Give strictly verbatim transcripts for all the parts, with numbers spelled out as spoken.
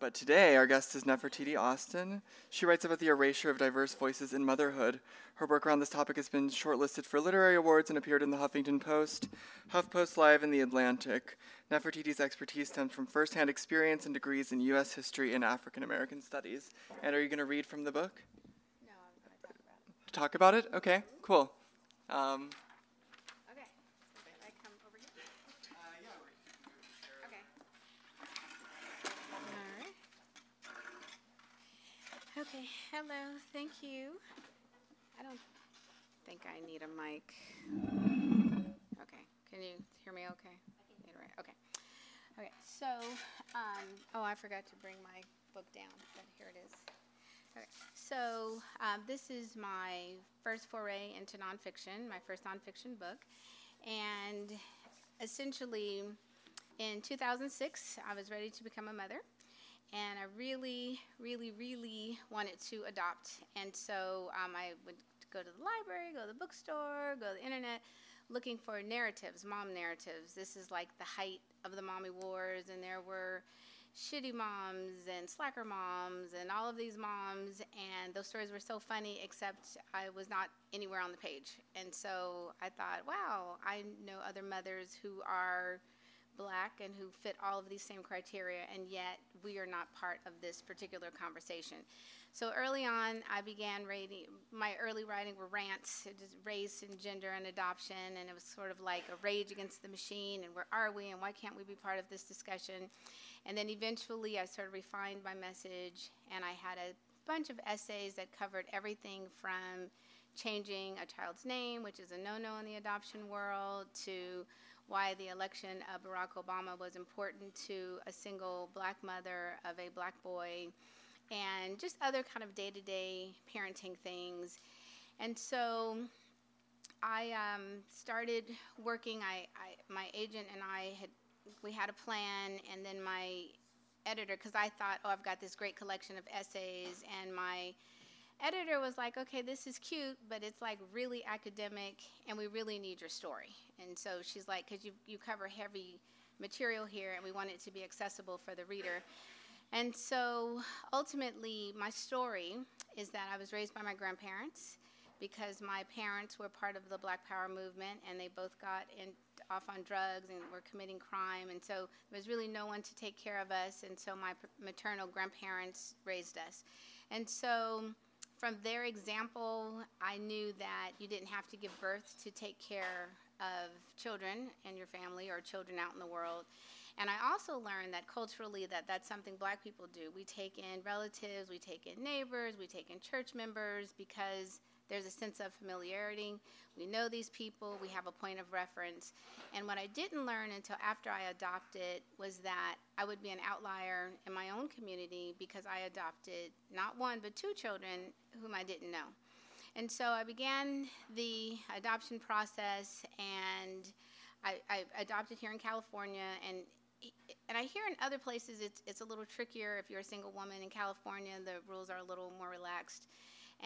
But today, our guest is Nefertiti Austin. She writes about the erasure of diverse voices in motherhood. Her work around this topic has been shortlisted for literary awards and appeared in the Huffington Post, HuffPost Live, and The Atlantic. Nefertiti's expertise stems from firsthand experience and degrees in U S history and African American studies. And are you going to read from the book? No, I'm going to talk about it. Talk about it? Okay, cool. Um, okay. So I come over here? Uh, yeah, we're here. Okay. Okay, hello, thank you. I don't think I need a mic. Okay, can you hear me okay? I can. Okay, okay, so, um, oh, I forgot to bring my book down, but here it is. Okay, so um, this is my first foray into nonfiction, my first nonfiction book, and essentially in two thousand six, I was ready to become a mother. And I really, really, really wanted to adopt. And so um, I would go to the library, go to the bookstore, go to the internet, looking for narratives, mom narratives. This is like the height of the mommy wars, and there were shitty moms and slacker moms and all of these moms, and those stories were so funny, except I was not anywhere on the page. And so I thought, wow, I know other mothers who are Black and who fit all of these same criteria, and yet we are not part of this particular conversation. So early on, I began writing. My early writing were rants, just race and gender and adoption, and it was sort of like a rage against the machine, and where are we, and why can't we be part of this discussion? And then eventually I sort of refined my message, and I had a bunch of essays that covered everything from changing a child's name, which is a no-no in the adoption world, to why the election of Barack Obama was important to a single Black mother of a Black boy, and just other kind of day-to-day parenting things. And so I um, started working. I, I my agent and I had we had a plan, and then my editor, because I thought, oh, I've got this great collection of essays, and my editor was like, okay, this is cute, but it's like really academic, and we really need your story. And so she's like, because you, you cover heavy material here, and we want it to be accessible for the reader. And so ultimately, my story is that I was raised by my grandparents because my parents were part of the Black Power movement, and they both got in, off on drugs and were committing crime, and so there was really no one to take care of us, and so my maternal grandparents raised us. And so from their example, I knew that you didn't have to give birth to take care of children in your family or children out in the world. And I also learned that culturally that that's something Black people do. We take in relatives, we take in neighbors, we take in church members because there's a sense of familiarity. We know these people, we have a point of reference. And what I didn't learn until after I adopted was that I would be an outlier in my own community because I adopted not one but two children whom I didn't know. And so I began the adoption process, and I, I adopted here in California, and and I hear in other places it's it's a little trickier if you're a single woman. In California, the rules are a little more relaxed.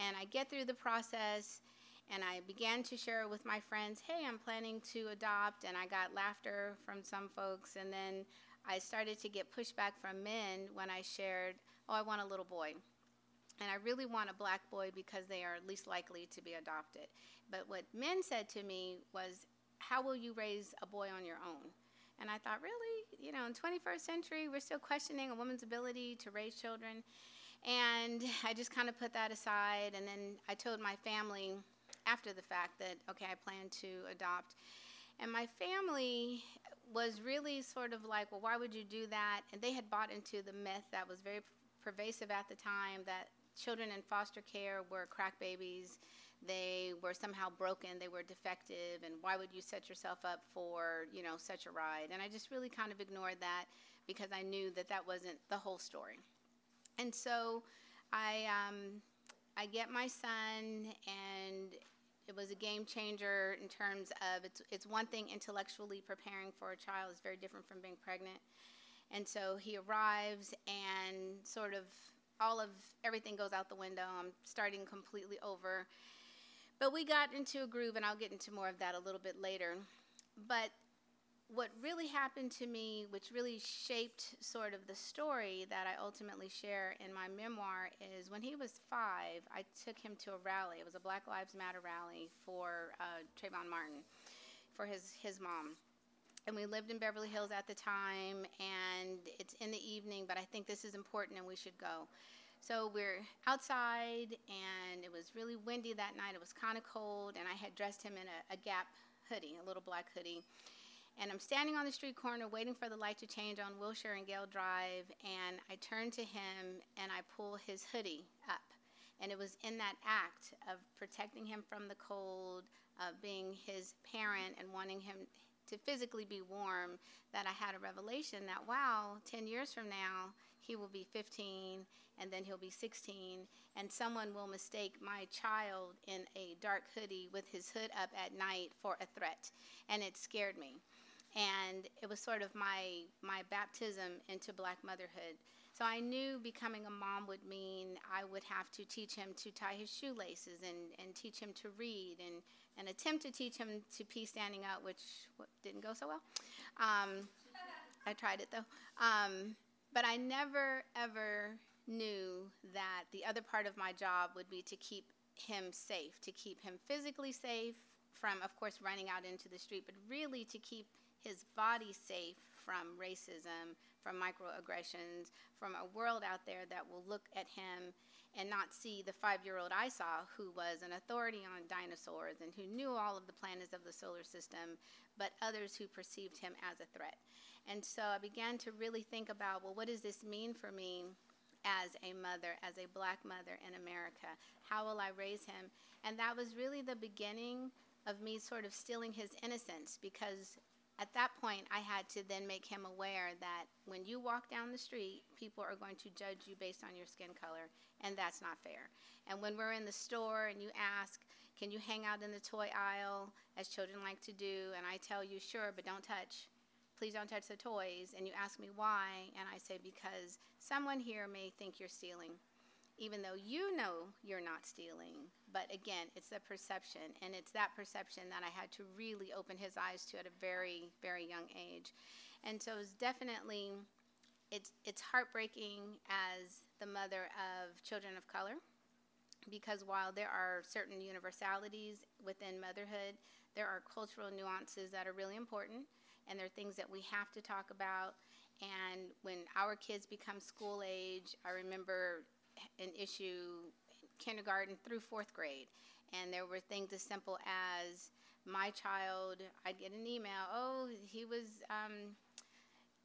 And I get through the process, and I began to share with my friends, hey, I'm planning to adopt, and I got laughter from some folks. And then I started to get pushback from men when I shared, oh, I want a little boy. And I really want a Black boy because they are least likely to be adopted. But what men said to me was, how will you raise a boy on your own? And I thought, really? You know, in the twenty-first century, we're still questioning a woman's ability to raise children. And I just kind of put that aside, and then I told my family after the fact that, okay, I plan to adopt. And my family was really sort of like, well, why would you do that? And they had bought into the myth that was very pervasive at the time that children in foster care were crack babies. They were somehow broken, they were defective, and why would you set yourself up for, you know, such a ride? And I just really kind of ignored that because I knew that that wasn't the whole story. And so I um, I get my son, and it was a game changer in terms of it's, it's one thing intellectually preparing for a child is very different from being pregnant. And so he arrives and sort of all of everything goes out the window. I'm starting completely over. But we got into a groove, and I'll get into more of that a little bit later. But what really happened to me, which really shaped sort of the story that I ultimately share in my memoir, is when he was five, I took him to a rally. It was a Black Lives Matter rally for uh, Trayvon Martin, for his, his mom. And we lived in Beverly Hills at the time, and it's in the evening, but I think this is important and we should go. So we're outside, and it was really windy that night. It was kind of cold, and I had dressed him in a, a Gap hoodie, a little black hoodie. And I'm standing on the street corner waiting for the light to change on Wilshire and Gale Drive, and I turn to him, and I pull his hoodie up. And it was in that act of protecting him from the cold, of uh, being his parent and wanting him to physically be warm, that I had a revelation that, wow, ten years from now, he will be fifteen, and then he'll be sixteen, and someone will mistake my child in a dark hoodie with his hood up at night for a threat. And it scared me. And it was sort of my my baptism into Black motherhood. So I knew becoming a mom would mean I would have to teach him to tie his shoelaces and, and teach him to read and, and attempt to teach him to pee standing up, which didn't go so well. Um, I tried it, though. Um, but I never, ever knew that the other part of my job would be to keep him safe, to keep him physically safe from, of course, running out into the street, but really to keep his body safe from racism, from microaggressions, from a world out there that will look at him and not see the five-year-old I saw, who was an authority on dinosaurs and who knew all of the planets of the solar system, but others who perceived him as a threat. And so I began to really think about, well, what does this mean for me as a mother, as a Black mother in America? How will I raise him? And that was really the beginning of me sort of stealing his innocence, because at that point, I had to then make him aware that when you walk down the street, people are going to judge you based on your skin color, and that's not fair. And when we're in the store and you ask, can you hang out in the toy aisle, as children like to do, and I tell you, sure, but don't touch. Please don't touch the toys. And you ask me why, and I say, because someone here may think you're stealing, even though you know you're not stealing. But again, it's the perception, and it's that perception that I had to really open his eyes to at a very, very young age. And so it's definitely, it's, it's heartbreaking as the mother of children of color, because while there are certain universalities within motherhood, there are cultural nuances that are really important, and there are things that we have to talk about. And when our kids become school age, I remember an issue kindergarten through fourth grade, and there were things as simple as my child, I'd get an email, oh, he was um,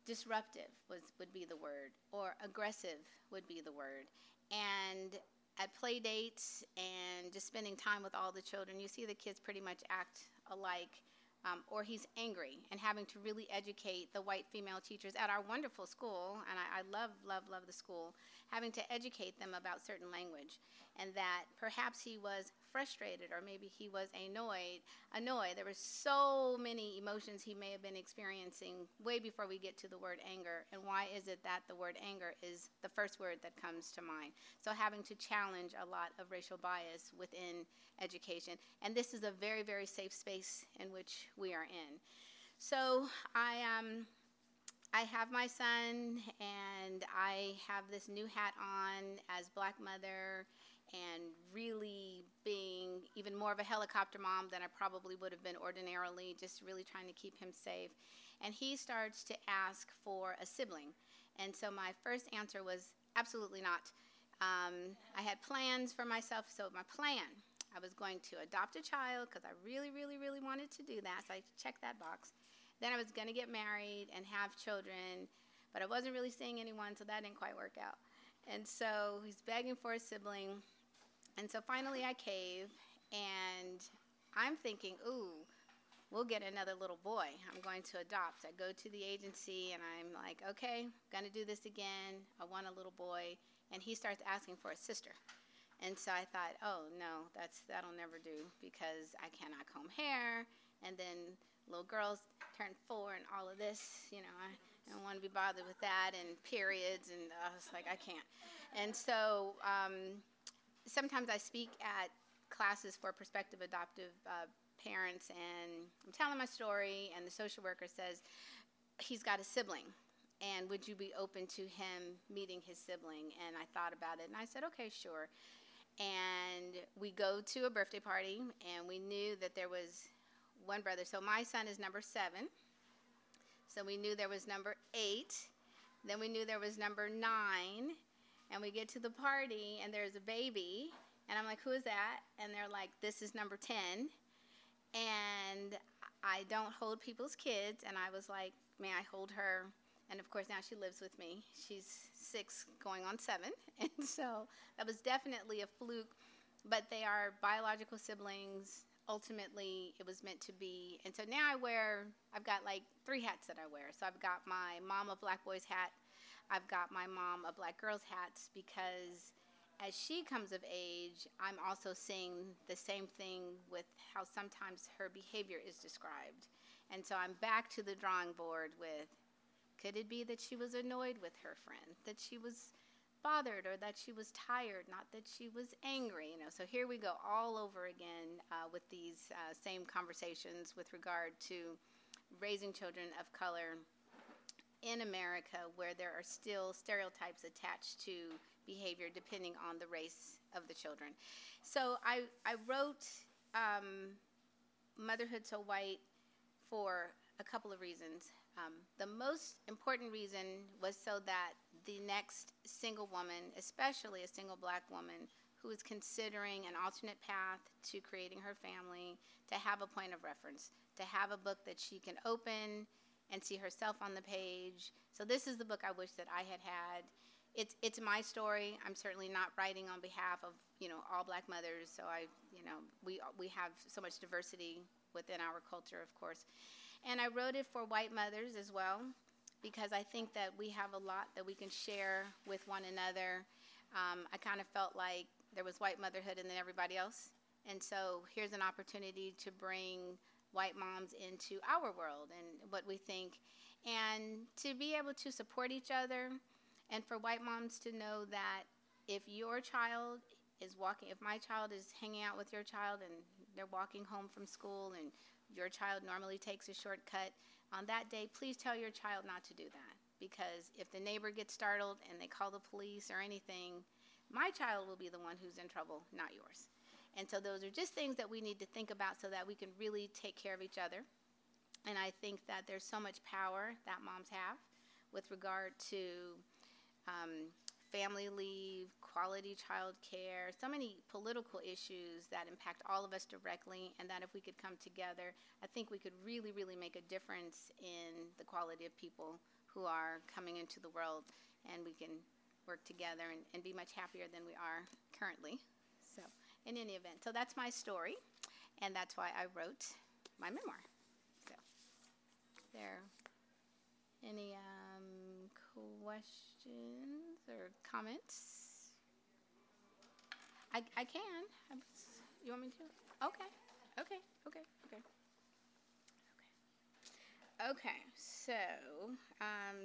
disruptive was would be the word, or aggressive would be the word. And at play dates and just spending time with all the children, you see the kids pretty much act alike, um, or he's angry, and having to really educate the white female teachers at our wonderful school, and I, I love, love, love the school, having to educate them about certain language, and that perhaps he was frustrated, or maybe he was annoyed. Annoyed. There were so many emotions he may have been experiencing way before we get to the word anger, and why is it that the word anger is the first word that comes to mind? So having to challenge a lot of racial bias within education, and this is a very, very safe space in which we are in. So I um, I have my son, and I have this new hat on as Black mother, and really being even more of a helicopter mom than I probably would have been ordinarily, just really trying to keep him safe. And he starts to ask for a sibling. And so my first answer was, absolutely not. Um, I had plans for myself, so my plan, I was going to adopt a child, because I really, really, really wanted to do that, so I checked that box. Then I was gonna get married and have children, but I wasn't really seeing anyone, so that didn't quite work out. And so he's begging for a sibling. And so finally I cave, and I'm thinking, ooh, we'll get another little boy. I'm going to adopt. I go to the agency, and I'm like, okay, I'm going to do this again. I want a little boy. And he starts asking for a sister. And so I thought, oh, no, that's that'll never do because I cannot comb hair. And then little girls turn four and all of this, you know, I don't want to be bothered with that and periods. And I was like, I can't. And so um, sometimes I speak at classes for prospective adoptive uh, parents, and I'm telling my story, and the social worker says, he's got a sibling, and would you be open to him meeting his sibling? And I thought about it, and I said, okay, sure. And we go to a birthday party, and we knew that there was one brother. So my son is number seven. So we knew there was number eight. Then we knew there was number nine. And we get to the party, and there's a baby. And I'm like, who is that? And they're like, this is number ten. And I don't hold people's kids. And I was like, may I hold her? And, of course, now she lives with me. She's six going on seven. And so that was definitely a fluke. But they are biological siblings. Ultimately, it was meant to be. And so now I wear, I've got like three hats that I wear. So I've got my mom of black boys hat. I've got my mom of black girls hats because as she comes of age, I'm also seeing the same thing with how sometimes her behavior is described. And so I'm back to the drawing board with, could it be that she was annoyed with her friend, that she was bothered, or that she was tired, not that she was angry, you know? So here we go all over again uh, with these uh, same conversations with regard to raising children of color in America, where there are still stereotypes attached to behavior depending on the race of the children. So I, I wrote um, Motherhood So White for a couple of reasons. Um, the most important reason was so that the next single woman, especially a single black woman, who is considering an alternate path to creating her family, to have a point of reference, to have a book that she can open and see herself on the page. So this is the book I wish that I had had. It's it's my story. I'm certainly not writing on behalf of, you know, all black mothers. So I, you know, we we have so much diversity within our culture, of course. And I wrote it for white mothers as well, because I think that we have a lot that we can share with one another. Um, I kind of felt like there was white motherhood and then everybody else. And so here's an opportunity to bring white moms into our world and what we think, and to be able to support each other, and for white moms to know that if your child is walking, if my child is hanging out with your child and they're walking home from school and your child normally takes a shortcut, on that day, please tell your child not to do that, because if the neighbor gets startled and they call the police or anything, my child will be the one who's in trouble, not yours. And so those are just things that we need to think about so that we can really take care of each other. And I think that there's so much power that moms have with regard to um, family leave, quality child care, so many political issues that impact all of us directly, and that if we could come together, I think we could really, really make a difference in the quality of people who are coming into the world, and we can work together and, and be much happier than we are currently. So, in any event, so that's my story, and that's why I wrote my memoir. So, there. Any um, questions or comments? I I can. I'm, you want me to? Okay, okay, okay, okay, okay. Okay. So, um,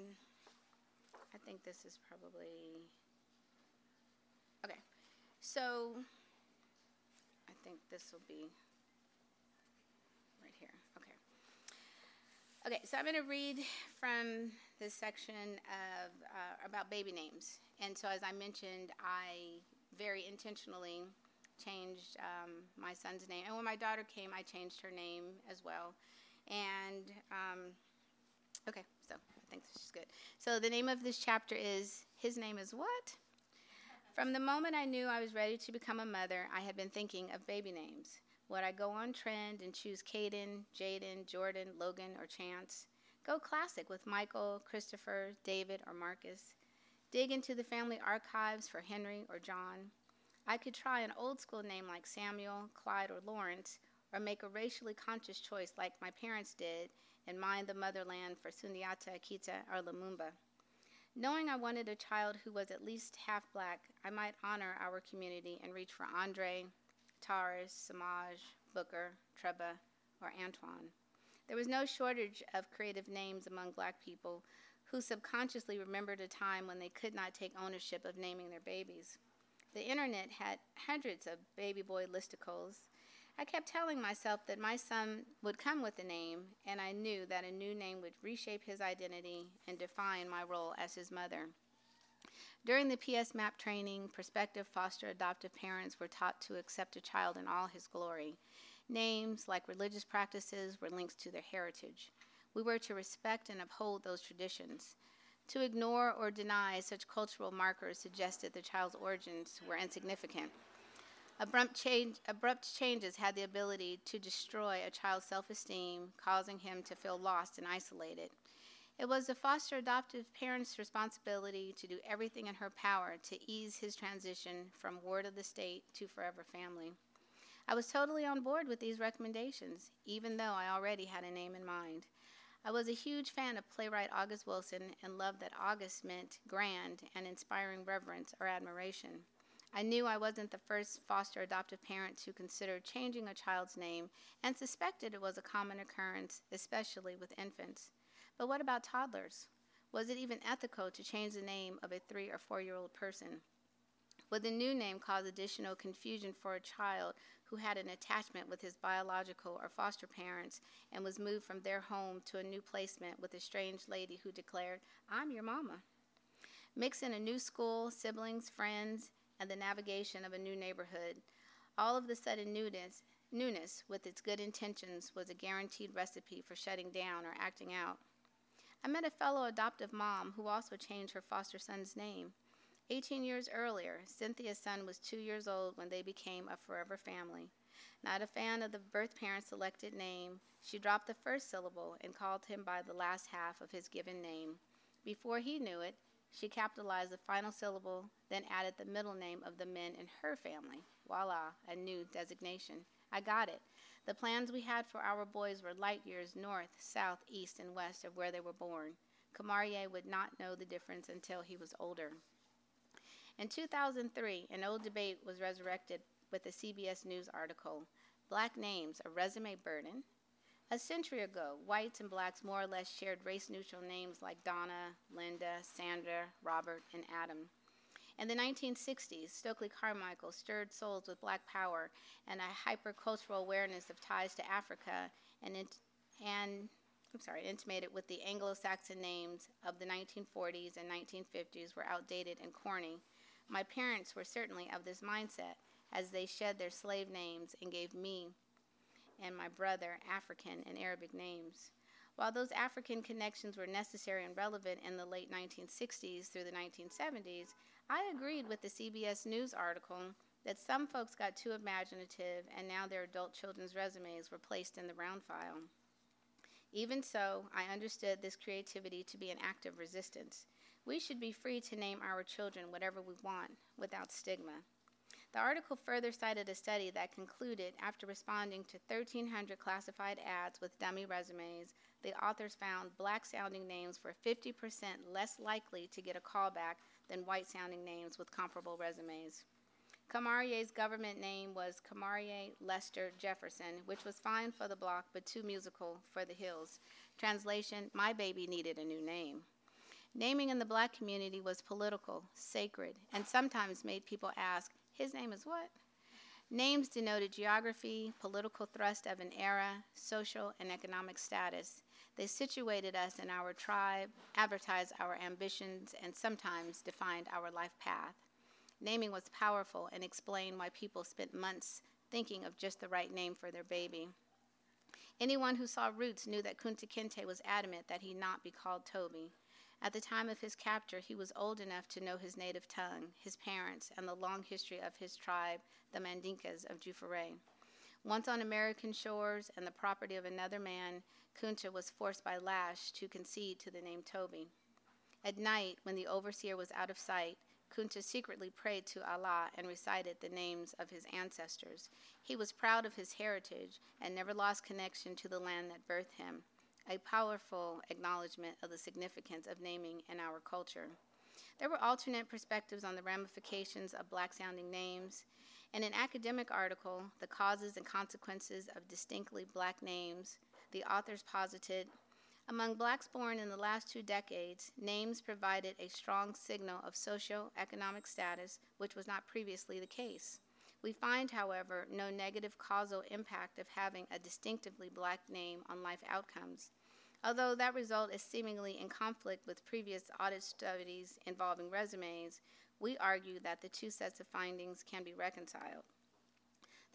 I think this is probably okay. So I think this will be right here. Okay. Okay, so I'm going to read from this section of uh, about baby names. And so as I mentioned, I very intentionally changed um, my son's name. And when my daughter came, I changed her name as well. And, um, okay, so I think this is good. So the name of this chapter is, his name is what? From the moment I knew I was ready to become a mother, I had been thinking of baby names. Would I go on trend and choose Caden, Jaden, Jordan, Logan, or Chance? Go classic with Michael, Christopher, David, or Marcus? Dig into the family archives for Henry or John? I could try an old school name like Samuel, Clyde, or Lawrence, or make a racially conscious choice like my parents did and mind the motherland for Sundiata, Akita, or Lumumba. Knowing I wanted a child who was at least half black, I might honor our community and reach for Andre, Tars, Samaj, Booker, Treba, or Antoine. There was no shortage of creative names among black people who subconsciously remembered a time when they could not take ownership of naming their babies. The internet had hundreds of baby boy listicles. I kept telling myself that my son would come with a name, and I knew that a new name would reshape his identity and define my role as his mother. During the P S M A P training, prospective foster adoptive parents were taught to accept a child in all his glory. Names, like religious practices, were links to their heritage. We were to respect and uphold those traditions. To ignore or deny such cultural markers suggested the child's origins were insignificant. Abrupt, change, abrupt changes had the ability to destroy a child's self-esteem, causing him to feel lost and isolated. It was the foster adoptive parent's responsibility to do everything in her power to ease his transition from ward of the state to forever family. I was totally on board with these recommendations, even though I already had a name in mind. I was a huge fan of playwright August Wilson and loved that August meant grand and inspiring reverence or admiration. I knew I wasn't the first foster adoptive parent to consider changing a child's name and suspected it was a common occurrence, especially with infants. But what about toddlers? Was it even ethical to change the name of a three- or four-year-old person? Would the new name cause additional confusion for a child who had an attachment with his biological or foster parents and was moved from their home to a new placement with a strange lady who declared, "I'm your mama"? Mix in a new school, siblings, friends, and the navigation of a new neighborhood. All of the sudden newness, newness with its good intentions was a guaranteed recipe for shutting down or acting out. I met a fellow adoptive mom who also changed her foster son's name. eighteen years earlier, Cynthia's son was two years old when they became a forever family. Not a fan of the birth parent's selected name, she dropped the first syllable and called him by the last half of his given name. Before he knew it, she capitalized the final syllable, then added the middle name of the men in her family. Voila, a new designation. I got it. The plans we had for our boys were light years north, south, east, and west of where they were born. Kamariye would not know the difference until he was older. In two thousand three, an old debate was resurrected with a C B S News article, "Black Names, a Resume Burden." A century ago, whites and blacks more or less shared race-neutral names like Donna, Linda, Sandra, Robert, and Adam. In the nineteen sixties, Stokely Carmichael stirred souls with black power and a hypercultural awareness of ties to Africa and, int- and I'm sorry, intimated with the Anglo-Saxon names of the nineteen forties and nineteen fifties were outdated and corny. My parents were certainly of this mindset as they shed their slave names and gave me and my brother African and Arabic names. While those African connections were necessary and relevant in the late nineteen sixties through the nineteen seventies, I agreed with the C B S News article that some folks got too imaginative and now their adult children's resumes were placed in the round file. Even so, I understood this creativity to be an act of resistance. We should be free to name our children whatever we want, without stigma. The article further cited a study that concluded, after responding to thirteen hundred classified ads with dummy resumes, the authors found black-sounding names were fifty percent less likely to get a callback than white-sounding names with comparable resumes. Kamariye's government name was Kamariye Lester Jefferson, which was fine for the block but too musical for the hills. Translation, my baby needed a new name. Naming in the black community was political, sacred, and sometimes made people ask, his name is what? Names denoted geography, political thrust of an era, social and economic status. They situated us in our tribe, advertised our ambitions, and sometimes defined our life path. Naming was powerful and explained why people spent months thinking of just the right name for their baby. Anyone who saw Roots knew that Kunta Kinte was adamant that he not be called Toby. At the time of his capture, he was old enough to know his native tongue, his parents, and the long history of his tribe, the Mandinkas of Jufuray. Once on American shores and the property of another man, Kunta was forced by lash to concede to the name Toby. At night, when the overseer was out of sight, Kunta secretly prayed to Allah and recited the names of his ancestors. He was proud of his heritage and never lost connection to the land that birthed him. A powerful acknowledgement of the significance of naming in our culture. There were alternate perspectives on the ramifications of black-sounding names. In an academic article, The Causes and Consequences of Distinctly Black Names, the authors posited, among blacks born in the last two decades, names provided a strong signal of socioeconomic status, which was not previously the case. We find, however, no negative causal impact of having a distinctively black name on life outcomes, although that result is seemingly in conflict with previous audit studies involving resumes. We argue that the two sets of findings can be reconciled.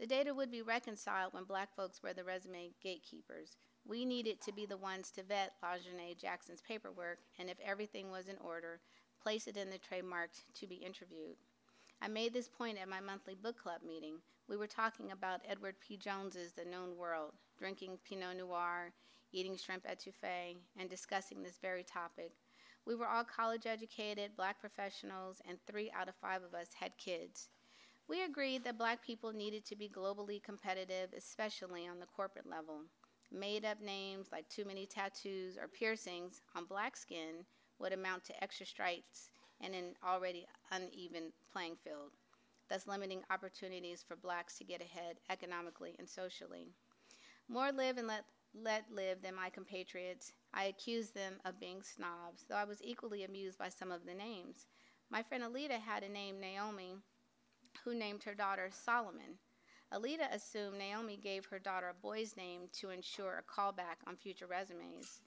The data would be reconciled when black folks were the resume gatekeepers. We needed to be the ones to vet LaJohnae Jackson's paperwork, and if everything was in order, place it in the tray marked to be interviewed. I made this point at my monthly book club meeting. We were talking about Edward P. Jones's The Known World, drinking Pinot Noir, eating shrimp etouffee, and discussing this very topic. We were all college-educated, black professionals, and three out of five of us had kids. We agreed that black people needed to be globally competitive, especially on the corporate level. Made-up names like too many tattoos or piercings on black skin would amount to extra stripes in an already uneven playing field, thus limiting opportunities for blacks to get ahead economically and socially. More live and let let live than my compatriots, I accused them of being snobs, though I was equally amused by some of the names. My friend Alita had a name, Naomi, who named her daughter Solomon. Alita assumed Naomi gave her daughter a boy's name to ensure a callback on future resumes.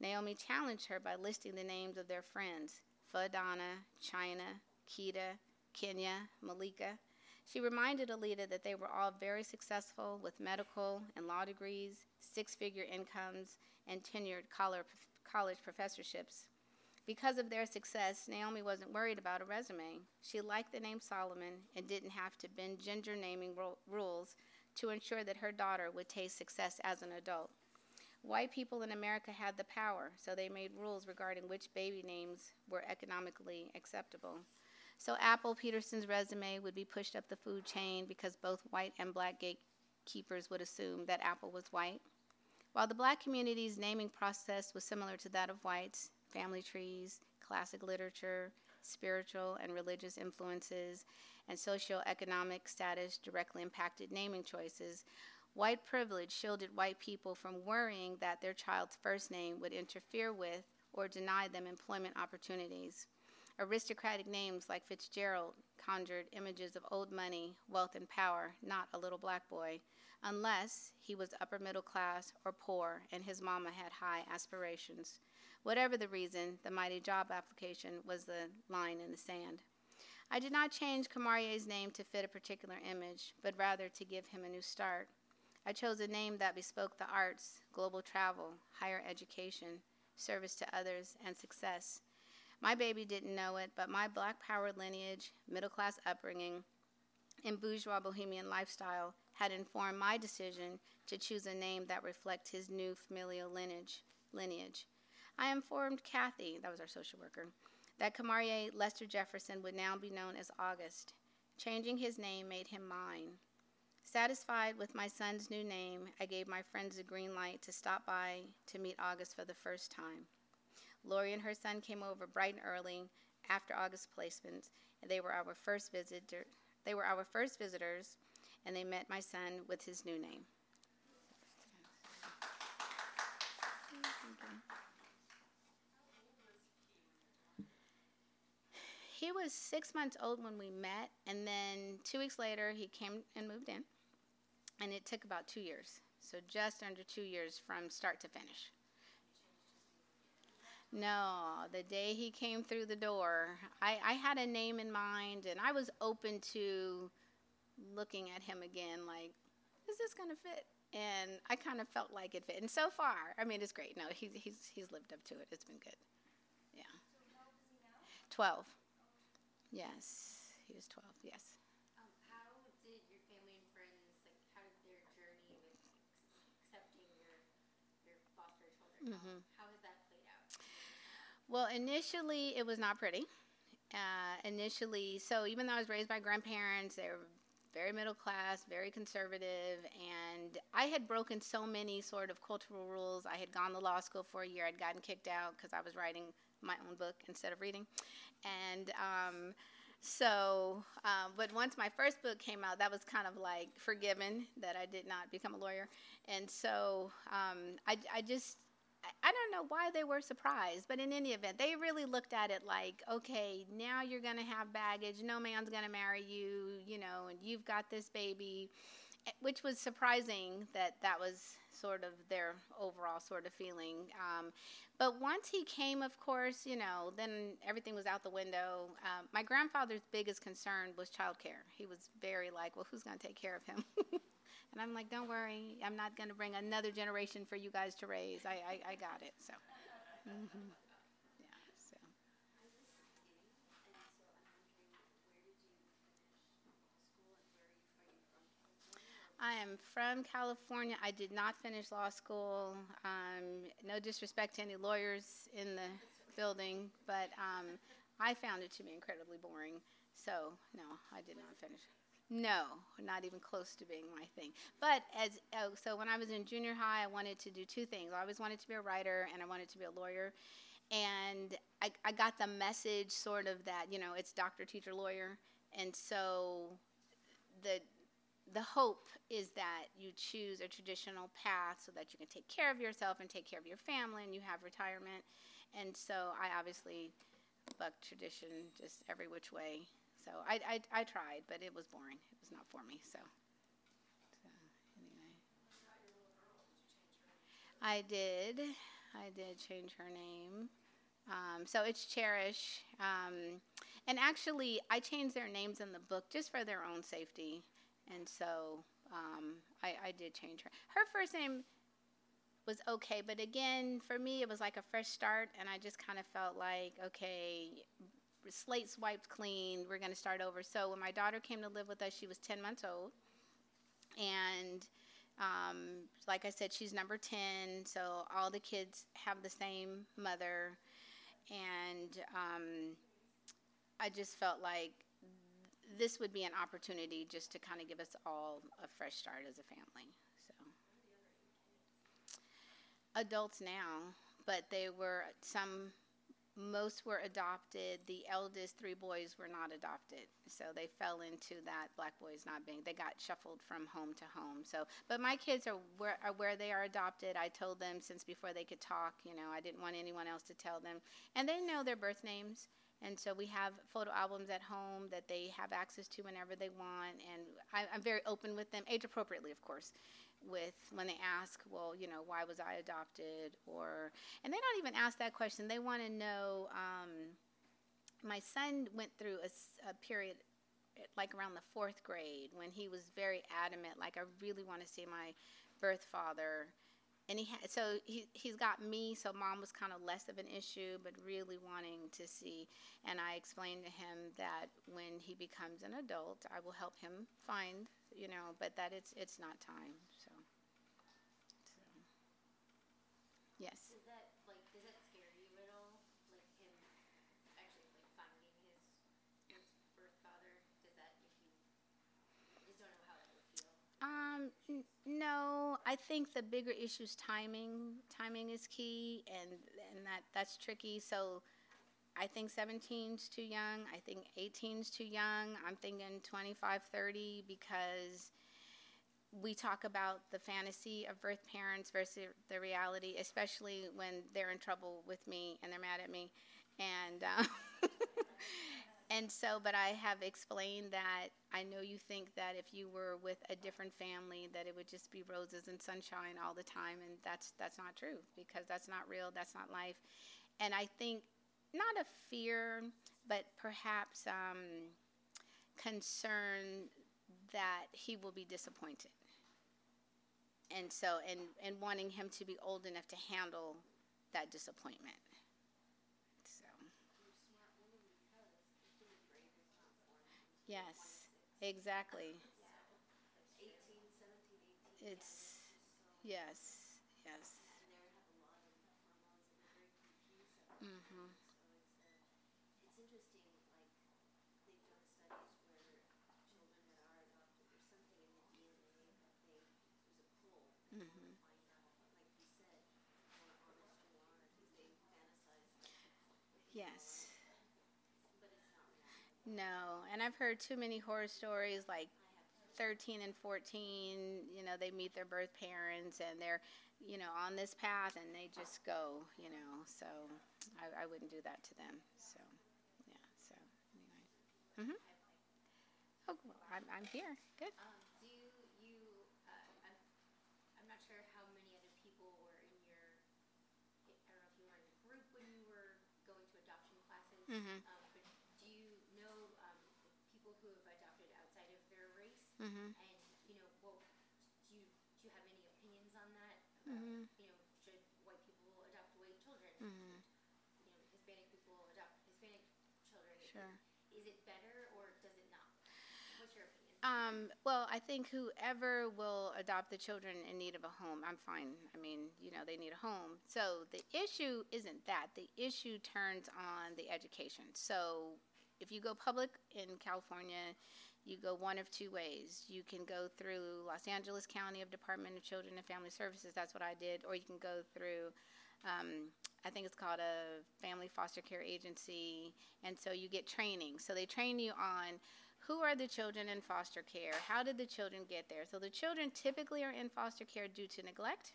Naomi challenged her by listing the names of their friends, Fadana, China, Keita, Kenya, Malika. She reminded Alita that they were all very successful with medical and law degrees, six-figure incomes, and tenured college professorships. Because of their success, Naomi wasn't worried about a resume. She liked the name Solomon and didn't have to bend gender naming ro- rules to ensure that her daughter would taste success as an adult. White people in America had the power, so they made rules regarding which baby names were economically acceptable. So Apple Peterson's resume would be pushed up the food chain because both white and black gatekeepers would assume that Apple was white. While the black community's naming process was similar to that of whites, family trees, classic literature, spiritual and religious influences, and socioeconomic status directly impacted naming choices, white privilege shielded white people from worrying that their child's first name would interfere with or deny them employment opportunities. Aristocratic names like Fitzgerald conjured images of old money, wealth, and power, not a little black boy, unless he was upper middle class or poor and his mama had high aspirations. Whatever the reason, the mighty job application was the line in the sand. I did not change Kamarie's name to fit a particular image, but rather to give him a new start. I chose a name that bespoke the arts, global travel, higher education, service to others, and success. My baby didn't know it, but my black power lineage, middle-class upbringing, and bourgeois bohemian lifestyle had informed my decision to choose a name that reflects his new familial lineage. lineage. I informed Kathy, that was our social worker, that Kamarie Lester Jefferson would now be known as August. Changing his name made him mine. Satisfied with my son's new name, I gave my friends a green light to stop by to meet August for the first time. Lori and her son came over bright and early after August placements, and they were our first visitor. They were our first visitors, and they met my son with his new name. He was six months old when we met, and then two weeks later he came and moved in, and it took about two years, so just under two years from start to finish. No, the day he came through the door, I, I had a name in mind, and I was open to looking at him again, like, is this going to fit? And I kind of felt like it fit, and so far, I mean, it's great. No, he, he's, he's lived up to it. It's been good. Yeah. So how old is he now? twelve. Yes, he was twelve, yes. Um, how did your family and friends, like, how did their journey with accepting your, your foster children, mm-hmm. how, how has that played out? Well, initially, it was not pretty. Uh, initially, so even though I was raised by grandparents, they were very middle class, very conservative, and I had broken so many sort of cultural rules. I had gone to law school for a year. I'd gotten kicked out because I was writing my own book instead of reading. And um, so, uh, but once my first book came out, that was kind of like forgiven that I did not become a lawyer. And so um, I, I just, I don't know why they were surprised, but in any event, they really looked at it like, okay, now you're going to have baggage. No man's going to marry you, you know, and you've got this baby, which was surprising that that was sort of their overall sort of feeling. Um, but once he came, of course, you know, then everything was out the window. Um, my grandfather's biggest concern was childcare. He was very like, well, who's going to take care of him? And I'm like, don't worry, I'm not going to bring another generation for you guys to raise. I, I, I got it. So, mm-hmm. yeah. So. I am from California. I did not finish law school. Um, no disrespect to any lawyers in the building, but um, I found it to be incredibly boring. So, no, I did not finish. No, not even close to being my thing. But as oh, so when I was in junior high, I wanted to do two things. I always wanted to be a writer, and I wanted to be a lawyer. And I, I got the message sort of that, you know, it's doctor, teacher, lawyer. And so the the hope is that you choose a traditional path so that you can take care of yourself and take care of your family and you have retirement. And so I obviously bucked tradition just every which way. So I, I, I tried, but it was boring. It was not for me. So, so anyway. I did. I did change her name. Um, so it's Cherish. Um, and actually, I changed their names in the book just for their own safety. And so um, I, I did change her. Her first name was okay. But again, for me, it was like a fresh start. And I just kind of felt like, okay, slate swiped clean, we're going to start over. So when my daughter came to live with us, she was ten months old. And um, like I said, she's number ten. So all the kids have the same mother. And um, I just felt like th- this would be an opportunity just to kind of give us all a fresh start as a family. So adults now, but they were some... Most were adopted. The eldest three boys were not adopted. So they fell into that black boys not being, they got shuffled from home to home. So, but my kids are where, are where they are adopted. I told them since before they could talk, you know, I didn't want anyone else to tell them. And they know their birth names. And so we have photo albums at home that they have access to whenever they want. And I, I'm very open with them, age appropriately, of course, with when they ask, well, you know, why was I adopted? Or, and they don't even ask that question. They want to know, um, my son went through a, a period like around the fourth grade when he was very adamant, like, I really want to see my birth father. And he ha- so he, he's got me, so mom was kind of less of an issue, but really wanting to see. And I explained to him that when he becomes an adult, I will help him find, you know, but that it's it's not time. So, so. Yes. Does that, like, does that scare you at all? Like him actually like finding his, his birth father? Does that make you? I just don't know how that would feel. Um. N- No, I think the bigger issue is timing. Timing is key, and and that, that's tricky. So I think seventeen's too young. I think eighteen's too young. I'm thinking twenty-five, thirty, because we talk about the fantasy of birth parents versus the reality, especially when they're in trouble with me and they're mad at me. And um, and so, but I have explained that I know you think that if you were with a different family that it would just be roses and sunshine all the time, and that's that's not true, because that's not real, that's not life. And I think not a fear, but perhaps um, concern that he will be disappointed. And so, and, and wanting him to be old enough to handle that disappointment. Yes, exactly. It's, yes, yes. Mm-hmm. It's interesting, like, they've done studies where children that are adopted, there's something in the D N A that they, there's a pull. Mm-hmm. Like you said, more honest you are, they fantasize. Yes. No, and I've heard too many horror stories, like thirteen and fourteen, you know, they meet their birth parents and they're, you know, on this path and they just go, you know, so I, I wouldn't do that to them. So, yeah, so anyway. Mm-hmm. Oh, well, I'm, I'm here. Good. Mm-hmm. Um, but do you know um, people who have adopted outside of their race? Mm-hmm. And, you know, well, do you, do you have any opinions on that? About, mm-hmm. You know, should white people adopt white children? Mm-hmm. You know, Hispanic people adopt Hispanic children. Sure. Is it better or does it not? What's your opinion? Um, well, I think whoever will adopt the children in need of a home, I'm fine. I mean, you know, they need a home. So the issue isn't that. The issue turns on the education. So if you go public in California, you go one of two ways. You can go through Los Angeles County Department of Children and Family Services. That's what I did. Or you can go through, um, I think it's called a family foster care agency. And so you get training. So they train you on who are the children in foster care? How did the children get there? So the children typically are in foster care due to neglect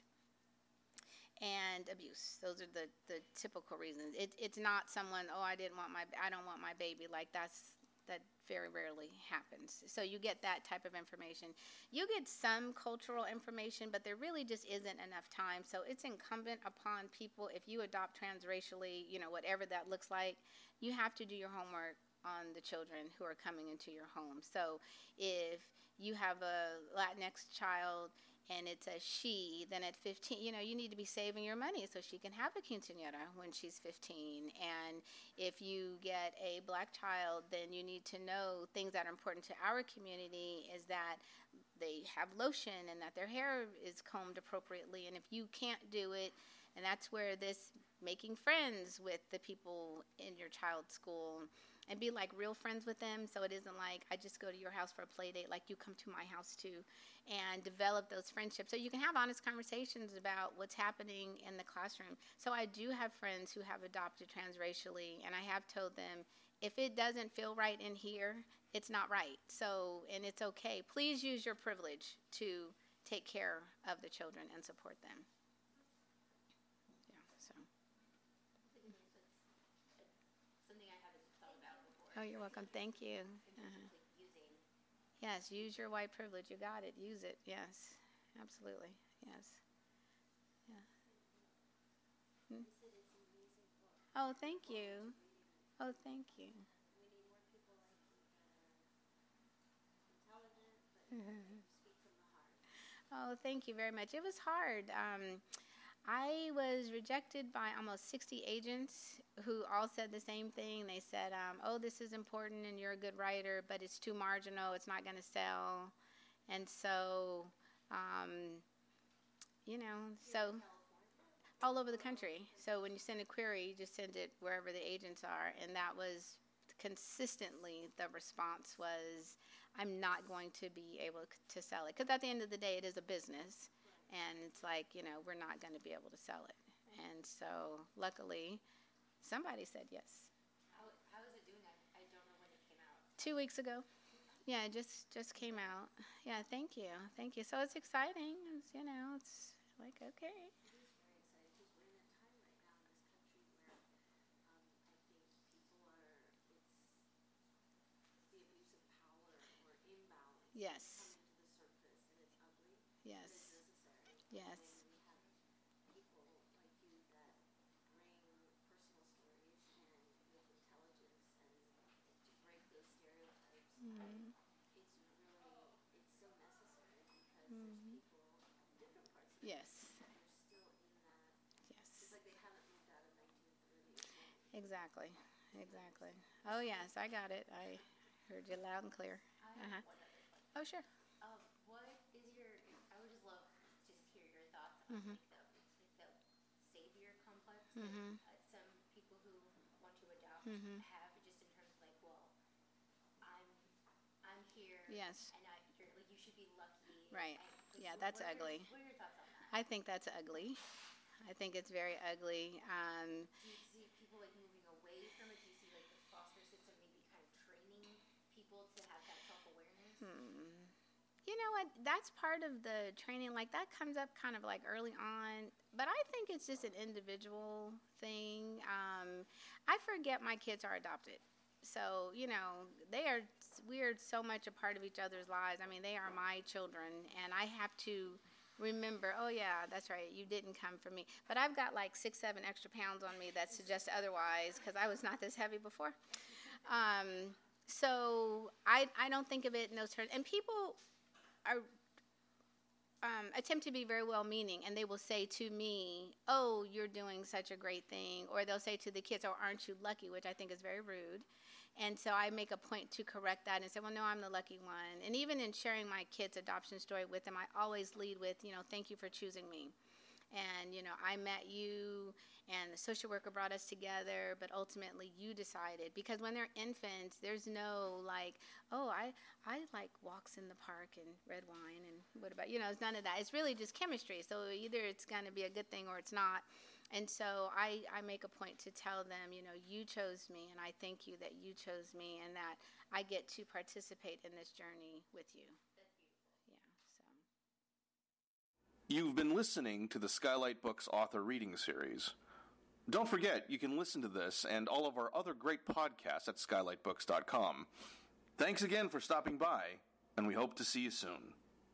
and abuse. Those are the, the typical reasons. It, it's not someone, oh, I didn't want my, I don't want my baby. Like that's, that very rarely happens. So you get that type of information. You get some cultural information, but there really just isn't enough time. So it's incumbent upon people, if you adopt transracially, you know, whatever that looks like, you have to do your homework on the children who are coming into your home. So if you have a Latinx child and it's a she, then at fifteen, you know, you need to be saving your money so she can have a quinceañera when she's fifteen. And if you get a black child, then you need to know things that are important to our community is that they have lotion and that their hair is combed appropriately. And if you can't do it, and that's where this making friends with the people in your child's school and be like real friends with them, so it isn't like I just go to your house for a play date, like you come to my house too, and develop those friendships. So you can have honest conversations about what's happening in the classroom. So I do have friends who have adopted transracially, and I have told them, if it doesn't feel right in here, it's not right. So, and it's okay. Please use your privilege to take care of the children and support them. Oh, you're welcome. Thank you. Uh-huh. Yes, use your white privilege. You got it. Use it. Yes, absolutely. Yes. Yeah. Hmm? Oh, thank you. Oh, thank you. Oh, thank you very much. It was hard. Um, I was rejected by almost sixty agents who all said the same thing. They said, um, oh, this is important and you're a good writer, but it's too marginal, it's not gonna sell. And so, um, you know, so all over the country. So when you send a query, you just send it wherever the agents are. And that was consistently the response was, I'm not going to be able to sell it. Because at the end of the day, it is a business. And it's like, you know, we're not going to be able to sell it. And so, luckily, somebody said yes. How, how is it doing? I, I don't know when it came out. Two weeks ago. Yeah, it just, just came out. Yeah, thank you. Thank you. So it's exciting. It's, you know, it's like, okay. It is very exciting because we're in a time right now in this country where um, I think people are, it's the abuse of power or imbalance. Yes. Yes. Yes. And we have people like you that bring personal stories and with intelligence and to break those stereotypes. Mm-hmm. It's really, it's so necessary because mm-hmm. there's people in different parts of the country that are still in that. Yes. It's like they haven't moved out of nineteen thirty. Exactly. Exactly. Oh, yes. I got it. I heard you loud and clear. I have uh-huh. one other question. Oh, sure. Um, what is your... Mm-hmm. Like, the, like the savior complex mm-hmm. that uh, some people who want to adopt mm-hmm. have, just in terms of like, well, I'm I'm here, yes, and I, you're, like, you should be lucky, right? And, like, yeah, that's what ugly. Your, what are your thoughts on that? I think that's ugly. I think it's very ugly. Um, Do you see people like moving away from You know what, that's part of the training. Like, that comes up kind of, like, early on. But I think it's just an individual thing. Um, I forget my kids are adopted. So, you know, they are, we are so much a part of each other's lives. I mean, they are my children, and I have to remember, oh, yeah, that's right, you didn't come for me. But I've got, like, six, seven extra pounds on me that suggest otherwise, because I was not this heavy before. Um, so I, I don't think of it in those terms. And people are um, attempt to be very well-meaning, and they will say to me, oh, you're doing such a great thing. Or they'll say to the kids, oh, aren't you lucky, which I think is very rude. And so I make a point to correct that and say, well, no, I'm the lucky one. And even in sharing my kids' adoption story with them, I always lead with, you know, thank you for choosing me. And, you know, I met you, and the social worker brought us together, but ultimately you decided. Because when they're infants, there's no, like, oh, I, I like walks in the park and red wine and what about, you know, it's none of that. It's really just chemistry. So either it's going to be a good thing or it's not. And so I, I make a point to tell them, you know, you chose me, and I thank you that you chose me, and that I get to participate in this journey with you. You've been listening to the Skylight Books author reading series. Don't forget, you can listen to this and all of our other great podcasts at skylight books dot com. Thanks again for stopping by, and we hope to see you soon.